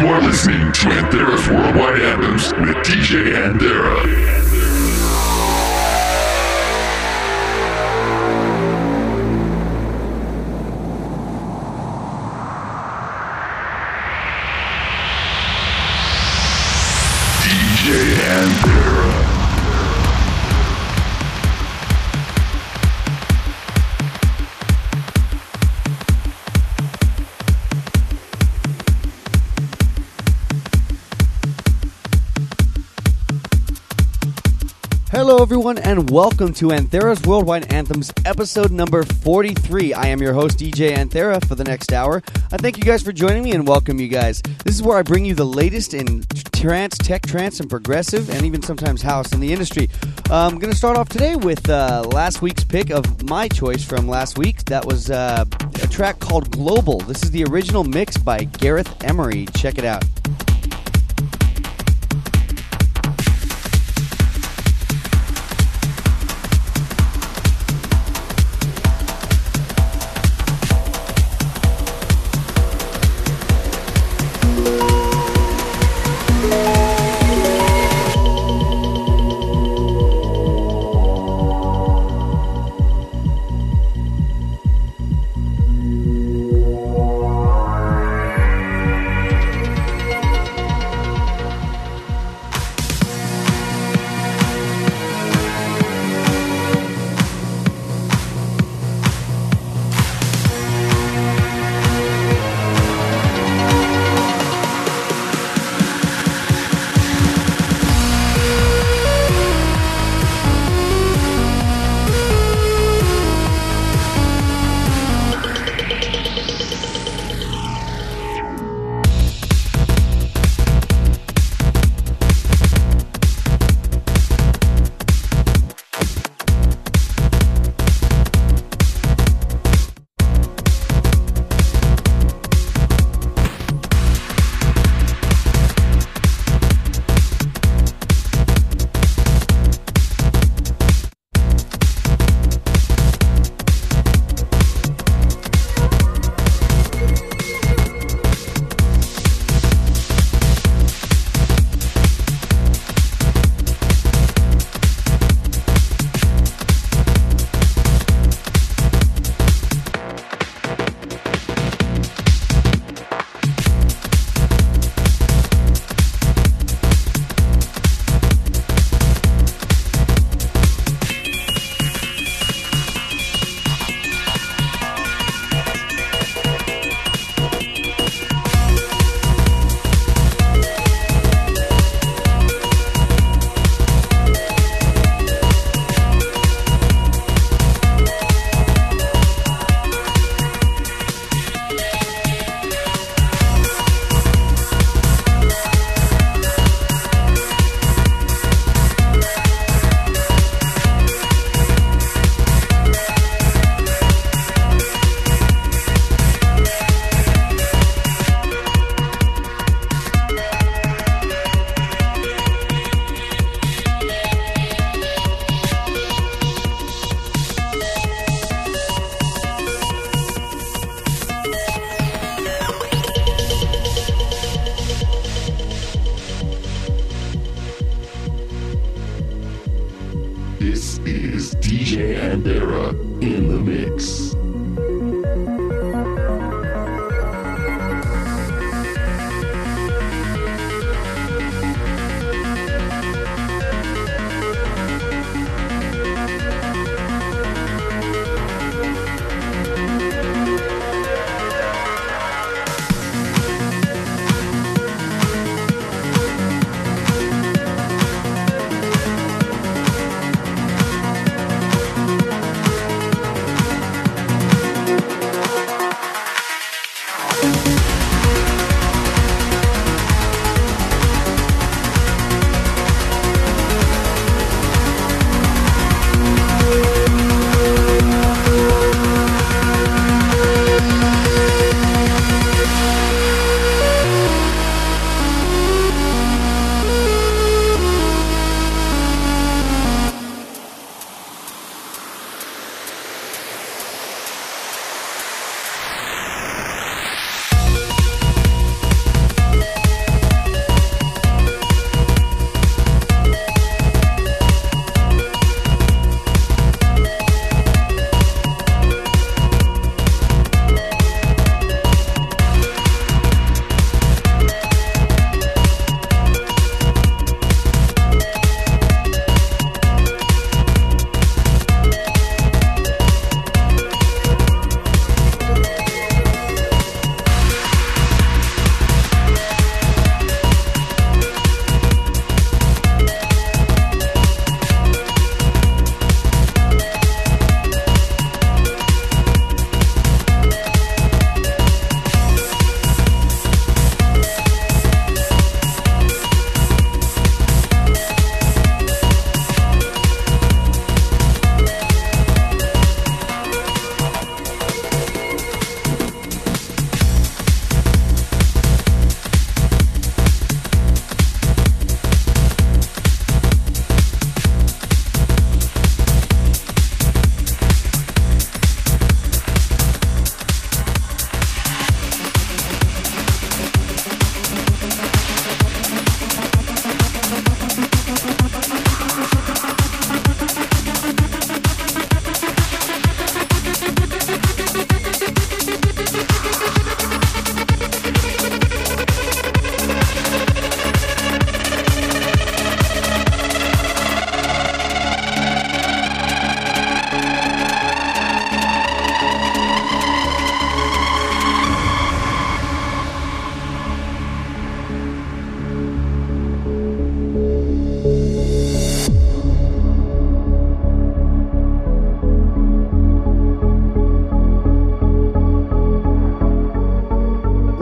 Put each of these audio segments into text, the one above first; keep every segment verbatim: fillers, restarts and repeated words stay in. You are listening to Anthera's Worldwide Anthems with D J Anthera. Hello everyone and welcome to Anthera's Worldwide Anthems episode number forty-three. I am your host D J Anthera for the next hour. I thank you guys for joining me and welcome you guys. This is where I bring you the latest in trance, tech trance, and progressive and even sometimes house in the industry. Uh, I'm going to start off today with uh, last week's pick of my choice from last week. That was uh, a track called Global. This is the original mix by Gareth Emery. Check it out.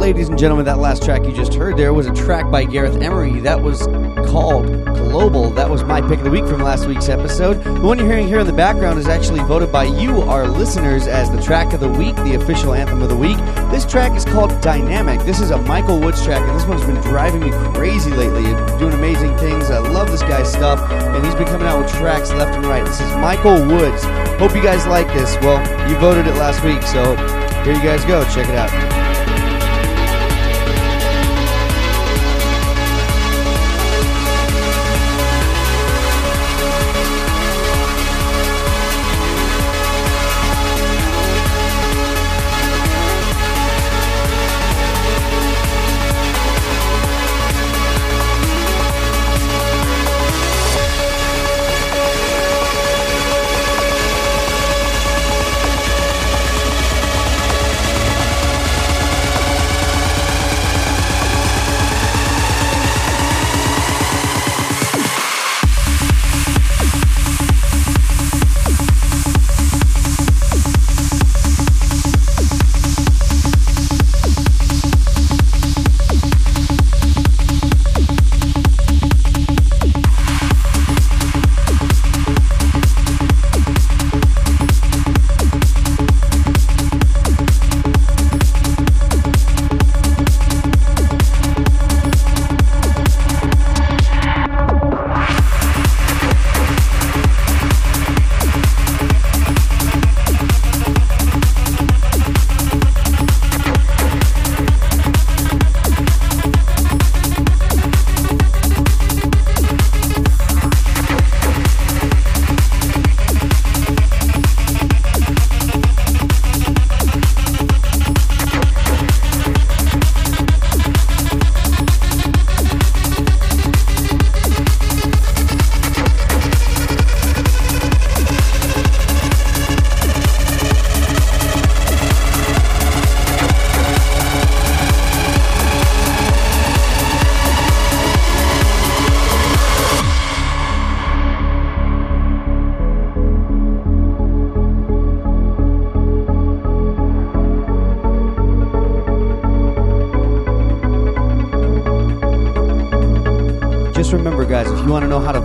ladies and gentlemen, that last track you just heard there was a track by Gareth Emery that was called Global. That was my pick of the week from last week's episode. The one you're hearing here in the background is actually voted by you, our listeners, as the track of the week, the official anthem of the week. This track is called Dynamic. This is a Michael Woods track, and this one's been driving me crazy lately. You're doing amazing things. I love this guy's stuff, and he's been coming out with tracks left and right. This is Michael Woods. Hope you guys like this. Well, you voted it last week, so here you guys go. Check it out.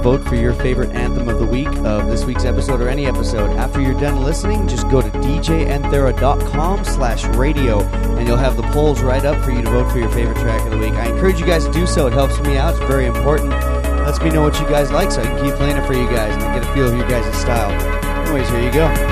Vote for your favorite anthem of the week of this week's episode or any episode. After you're done listening, just go to d j anthera dot com slash radio and you'll have the polls right up for you to vote for your favorite track of the week. I encourage you guys to do so. It helps me out. It's very important. Lets me know what you guys like so I can keep playing it for you guys and get a feel of your guys' style. Anyways, here you go.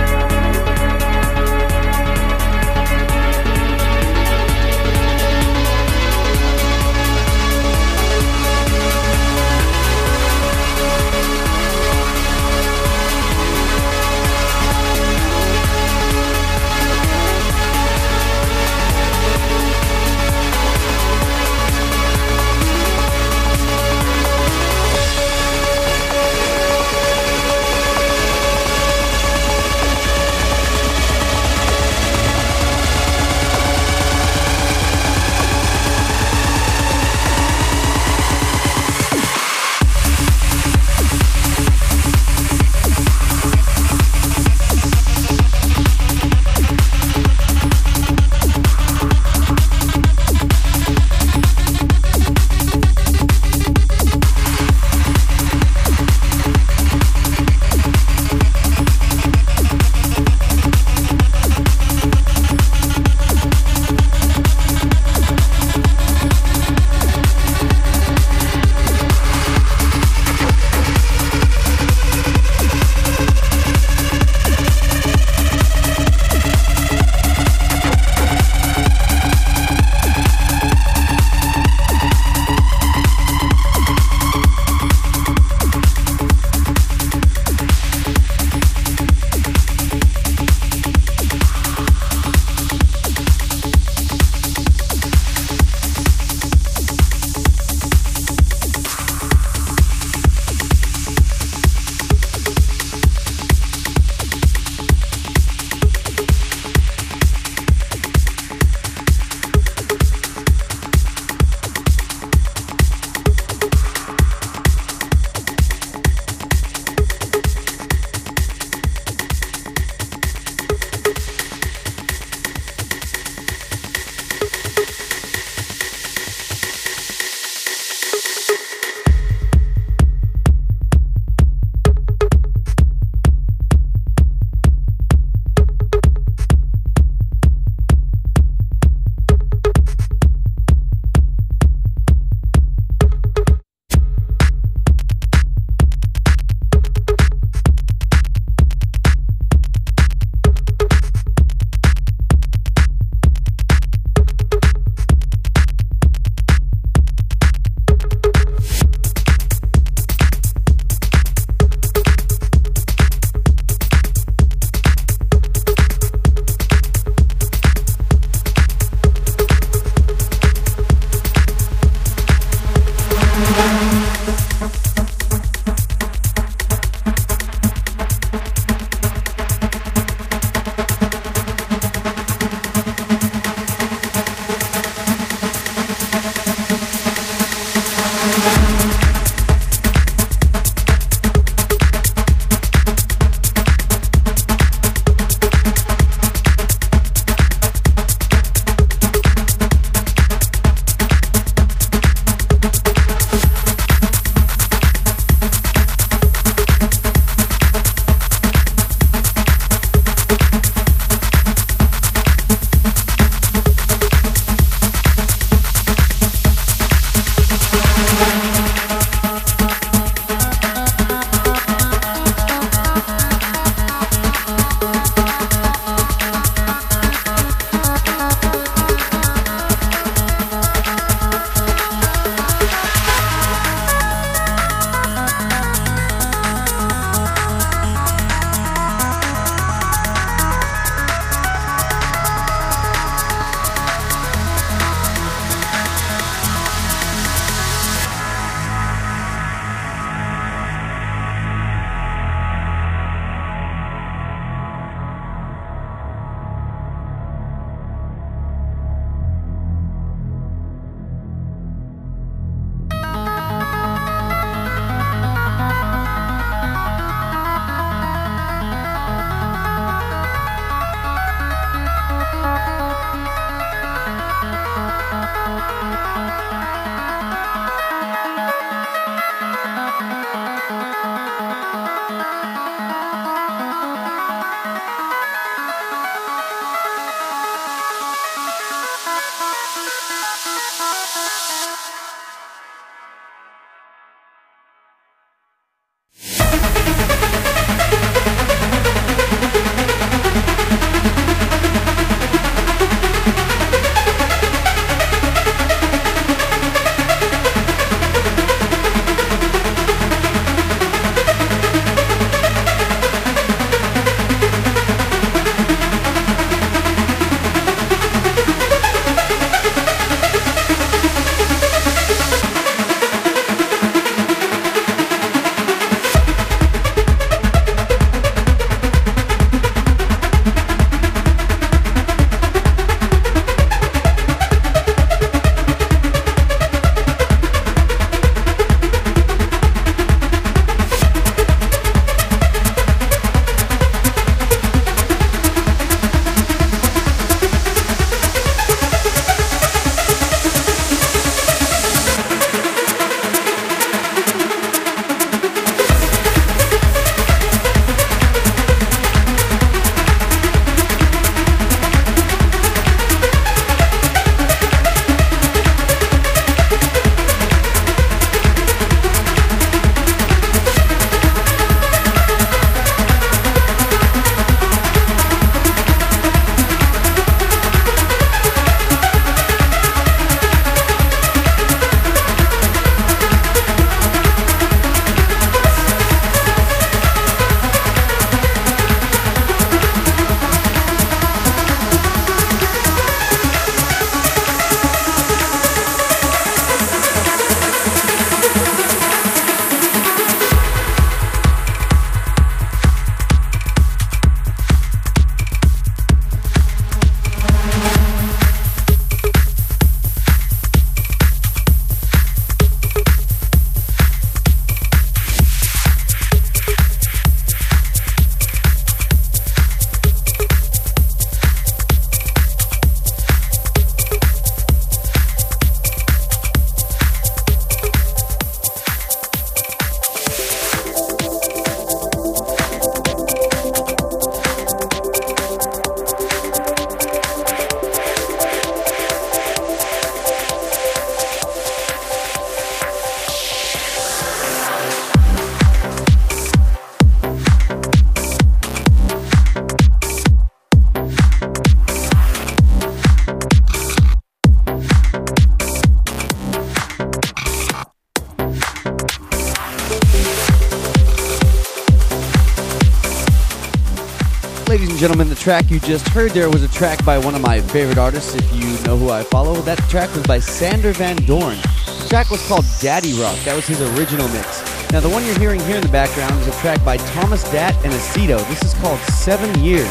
Gentlemen, the track you just heard there was a track by one of my favorite artists, if you know who I follow. That track was by Sander Van Dorn. The track was called Daddy Rock. That was his original mix. Now, the one you're hearing here in the background is a track by Thomas Datt and Asito. This is called Seven Years.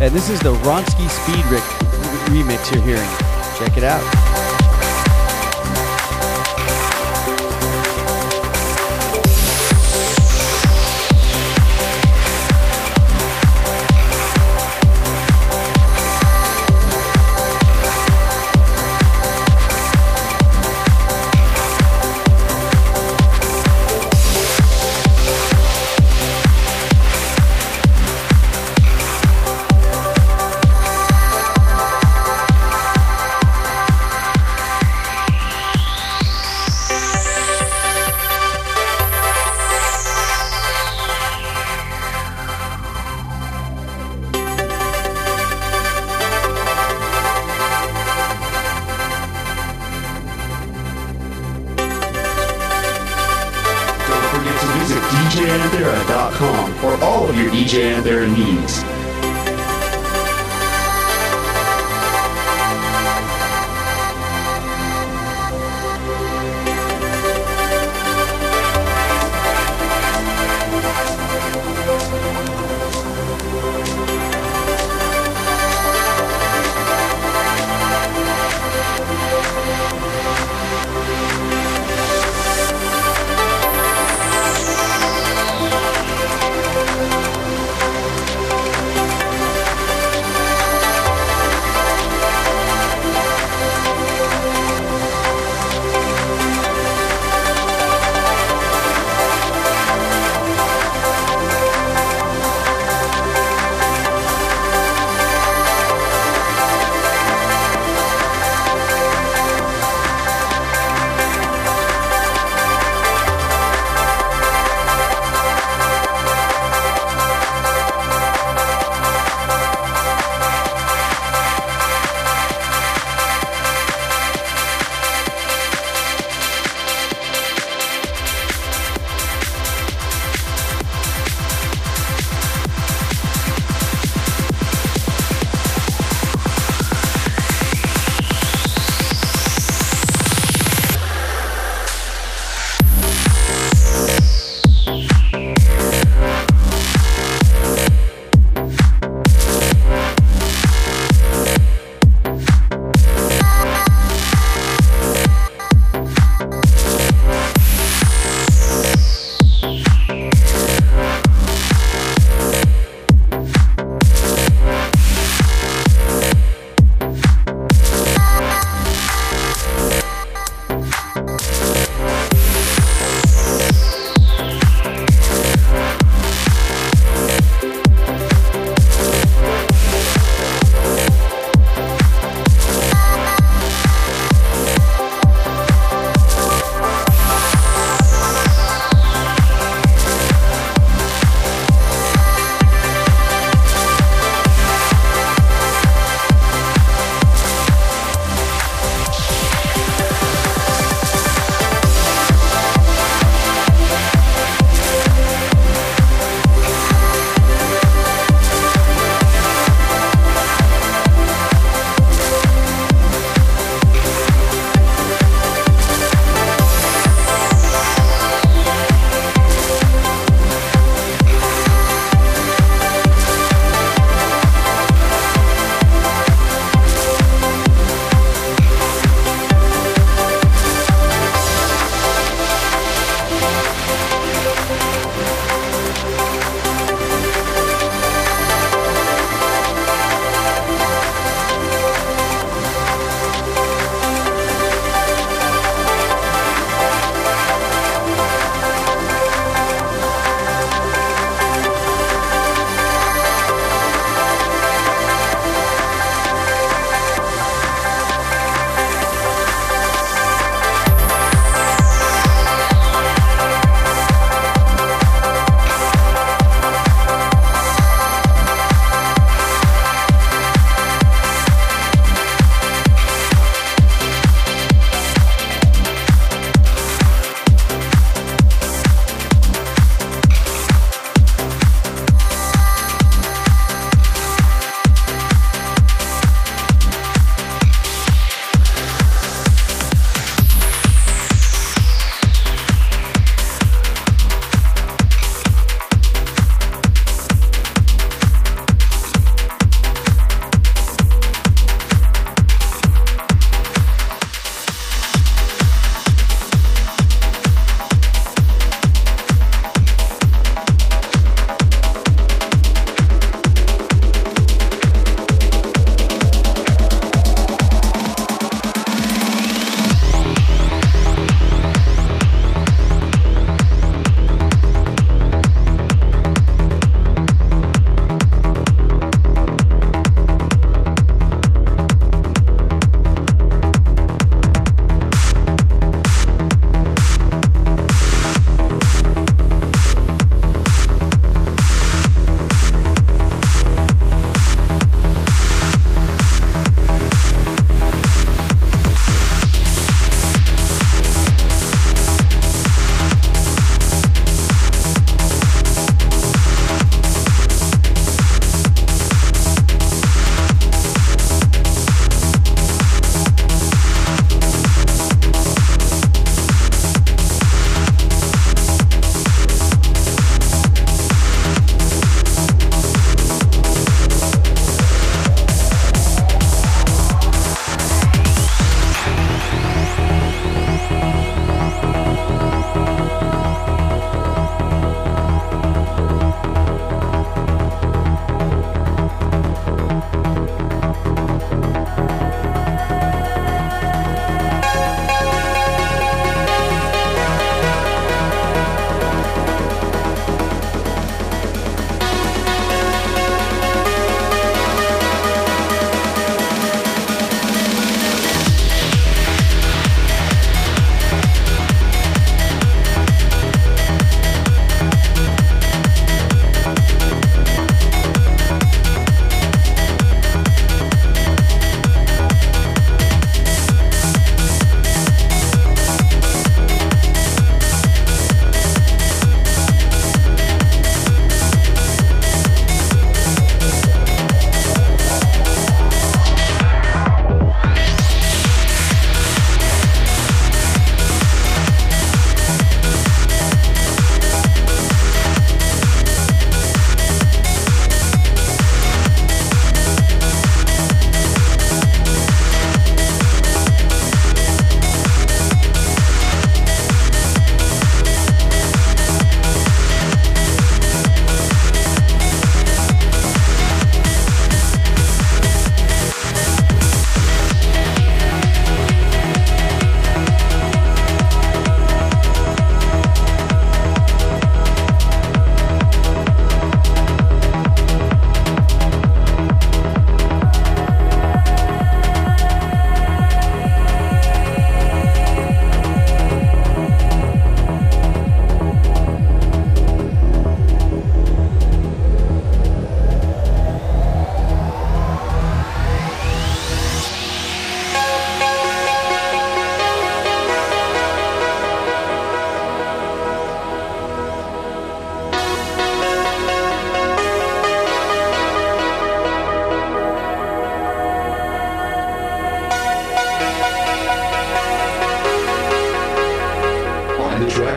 And this is the Ronski Speed re- remix you're hearing. Check it out.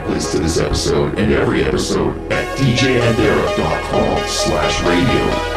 tracklist to this episode and every episode at djandera.com slash radio.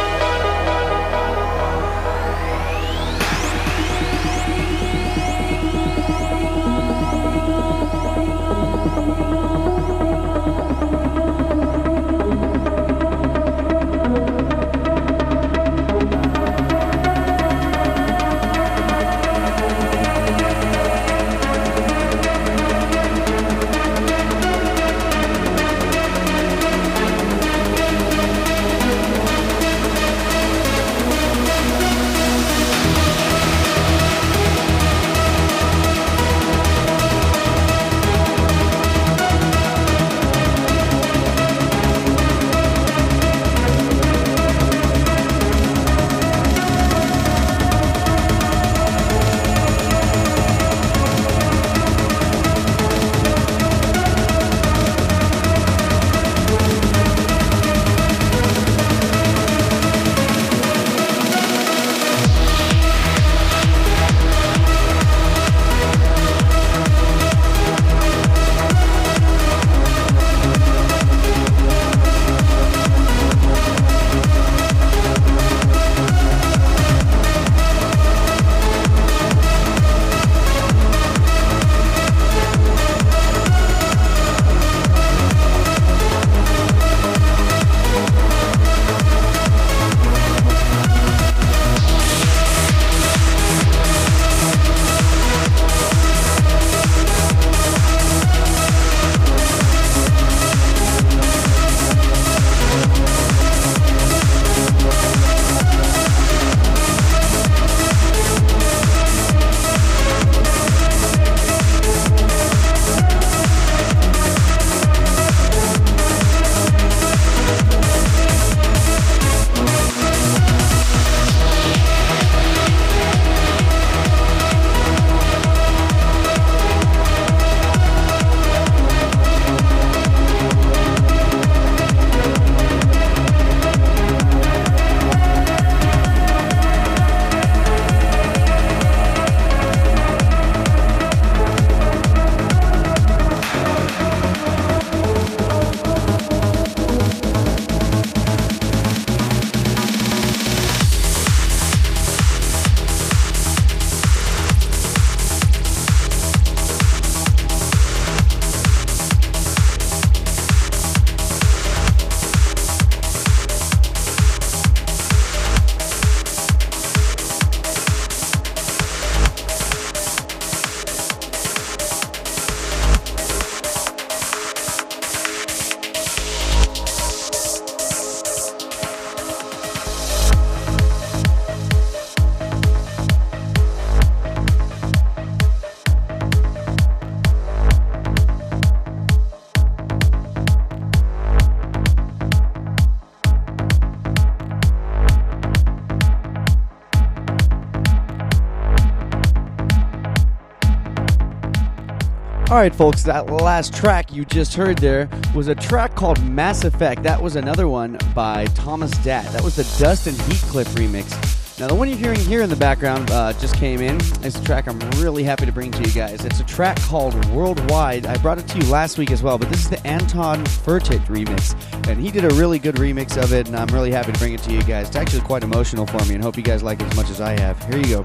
Alright folks, that last track you just heard there was a track called Mass Effect. That was another one by Thomas Datt. That was the Dustin Heathcliff remix. Now the one you're hearing here in the background uh, just came in. It's a track I'm really happy to bring to you guys. It's a track called Worldwide. I brought it to you last week as well, but this is the Anton Furtick remix. And he did a really good remix of it, and I'm really happy to bring it to you guys. It's actually quite emotional for me, and hope you guys like it as much as I have. Here you go.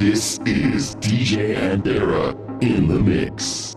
This is D J Andera in the mix.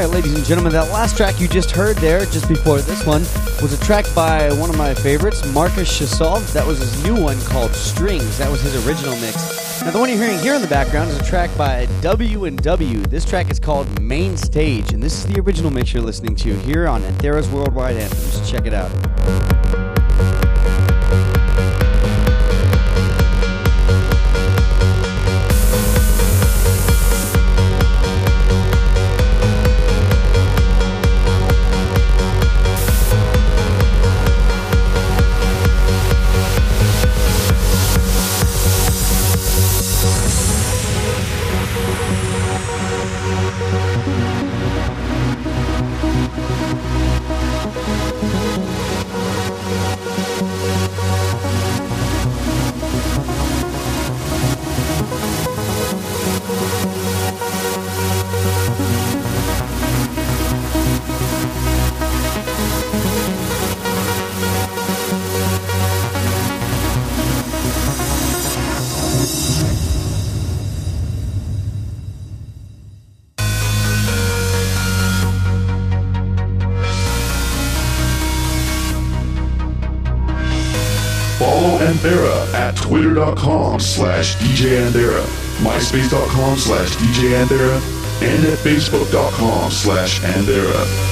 fire, ladies and gentlemen. That last track you just heard there, just before this one, was a track by one of my favorites, Marcus Chassol. That was his new one called Strings. That was his original mix. Now, the one you're hearing here in the background is a track by W and W. This track is called Main Stage, and this is the original mix you're listening to here on Anthera's Worldwide Anthems. Check it out. Twitter dot com slash D J Anthera, MySpace dot com slash D J Anthera, and at Facebook dot com slash Anthera.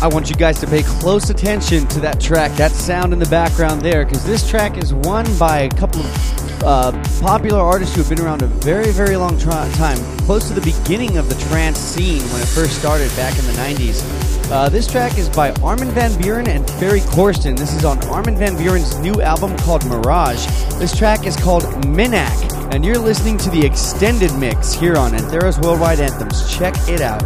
I want you guys to pay close attention to that track, that sound in the background there, because this track is won by a couple of uh, popular artists who have been around a very, very long tra- time, close to the beginning of the trance scene when it first started back in the nineties. Uh, this track is by Armin van Buuren and Ferry Corsten. This is on Armin van Buuren's new album called Mirage. This track is called Minak, and you're listening to the extended mix here on Anthera's Worldwide Anthems. Check it out.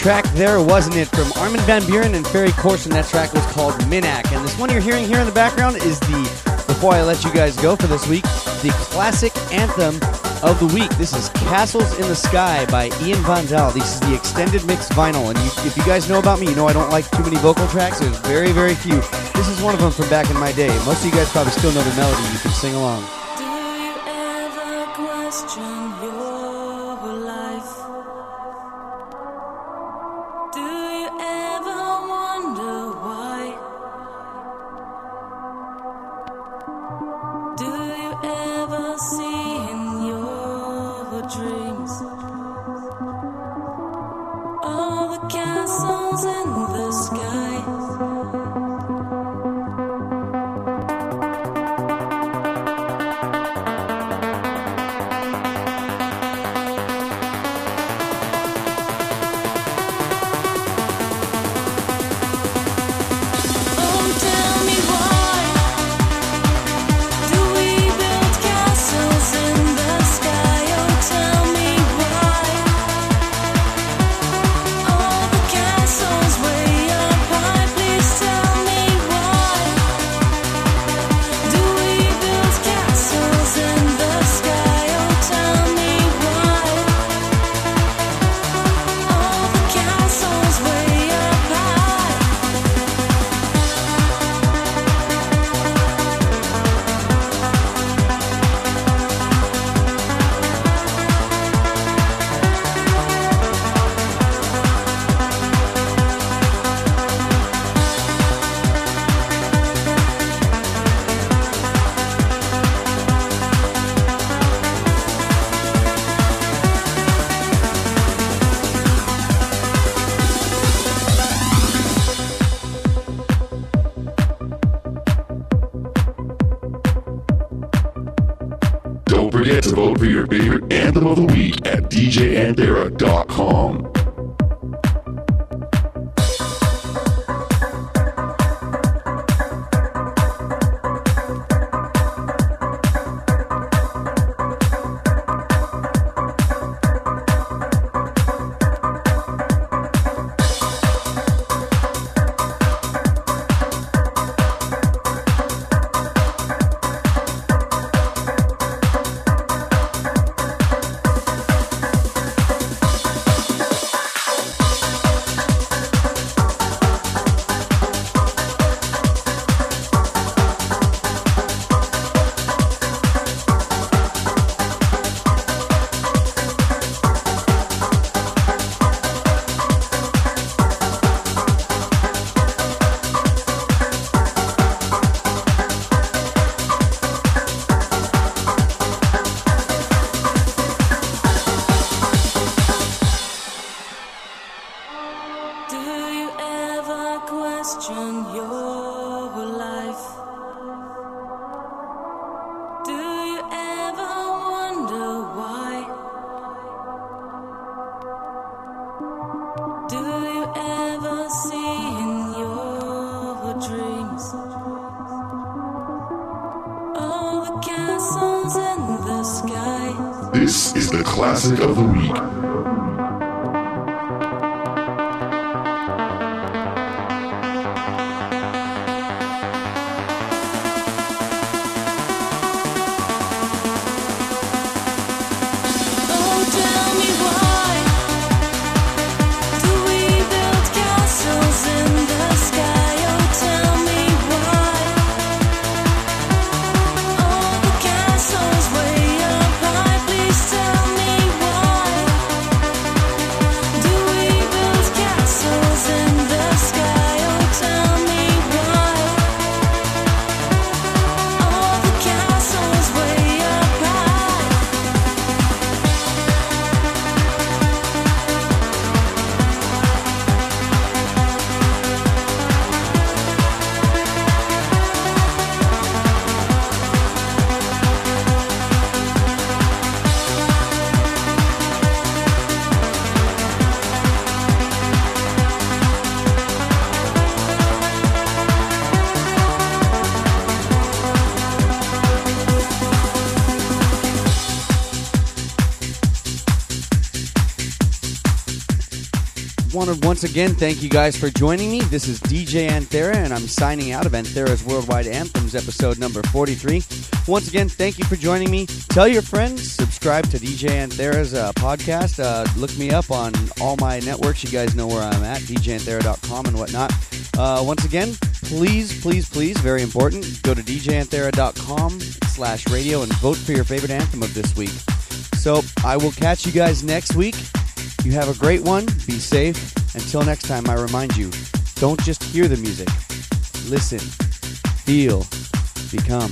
track there, wasn't it? From Armin van Buuren and Ferry Corsten. That track was called Minak. And this one you're hearing here in the background is the, before I let you guys go for this week, the classic anthem of the week. This is Castles in the Sky by Ian Van Dahl. This is the extended mix vinyl. And you, if you guys know about me, you know I don't like too many vocal tracks. There's very, very few. This is one of them from back in my day. Most of you guys probably still know the melody. You can sing along. Do you ever question your life? Do you ever wonder why? Do you ever see in your dreams all the castles in the sky? For your favorite anthem of the week at D J Andera dot com. This is the classic of the week. want to once again thank you guys for joining me. This is D J Anthera, and I'm signing out of Anthera's Worldwide Anthems, episode number forty-three. Once again, thank you for joining me. Tell your friends, subscribe to D J Anthera's uh, podcast. Uh, look me up on all my networks. You guys know where I'm at, d j anthera dot com and whatnot. Uh, once again, please, please, please, very important, go to d j anthera dot com slash radio and vote for your favorite anthem of this week. So I will catch you guys next week. You have a great one. Be safe. Until next time, I remind you, don't just hear the music. Listen, feel, become.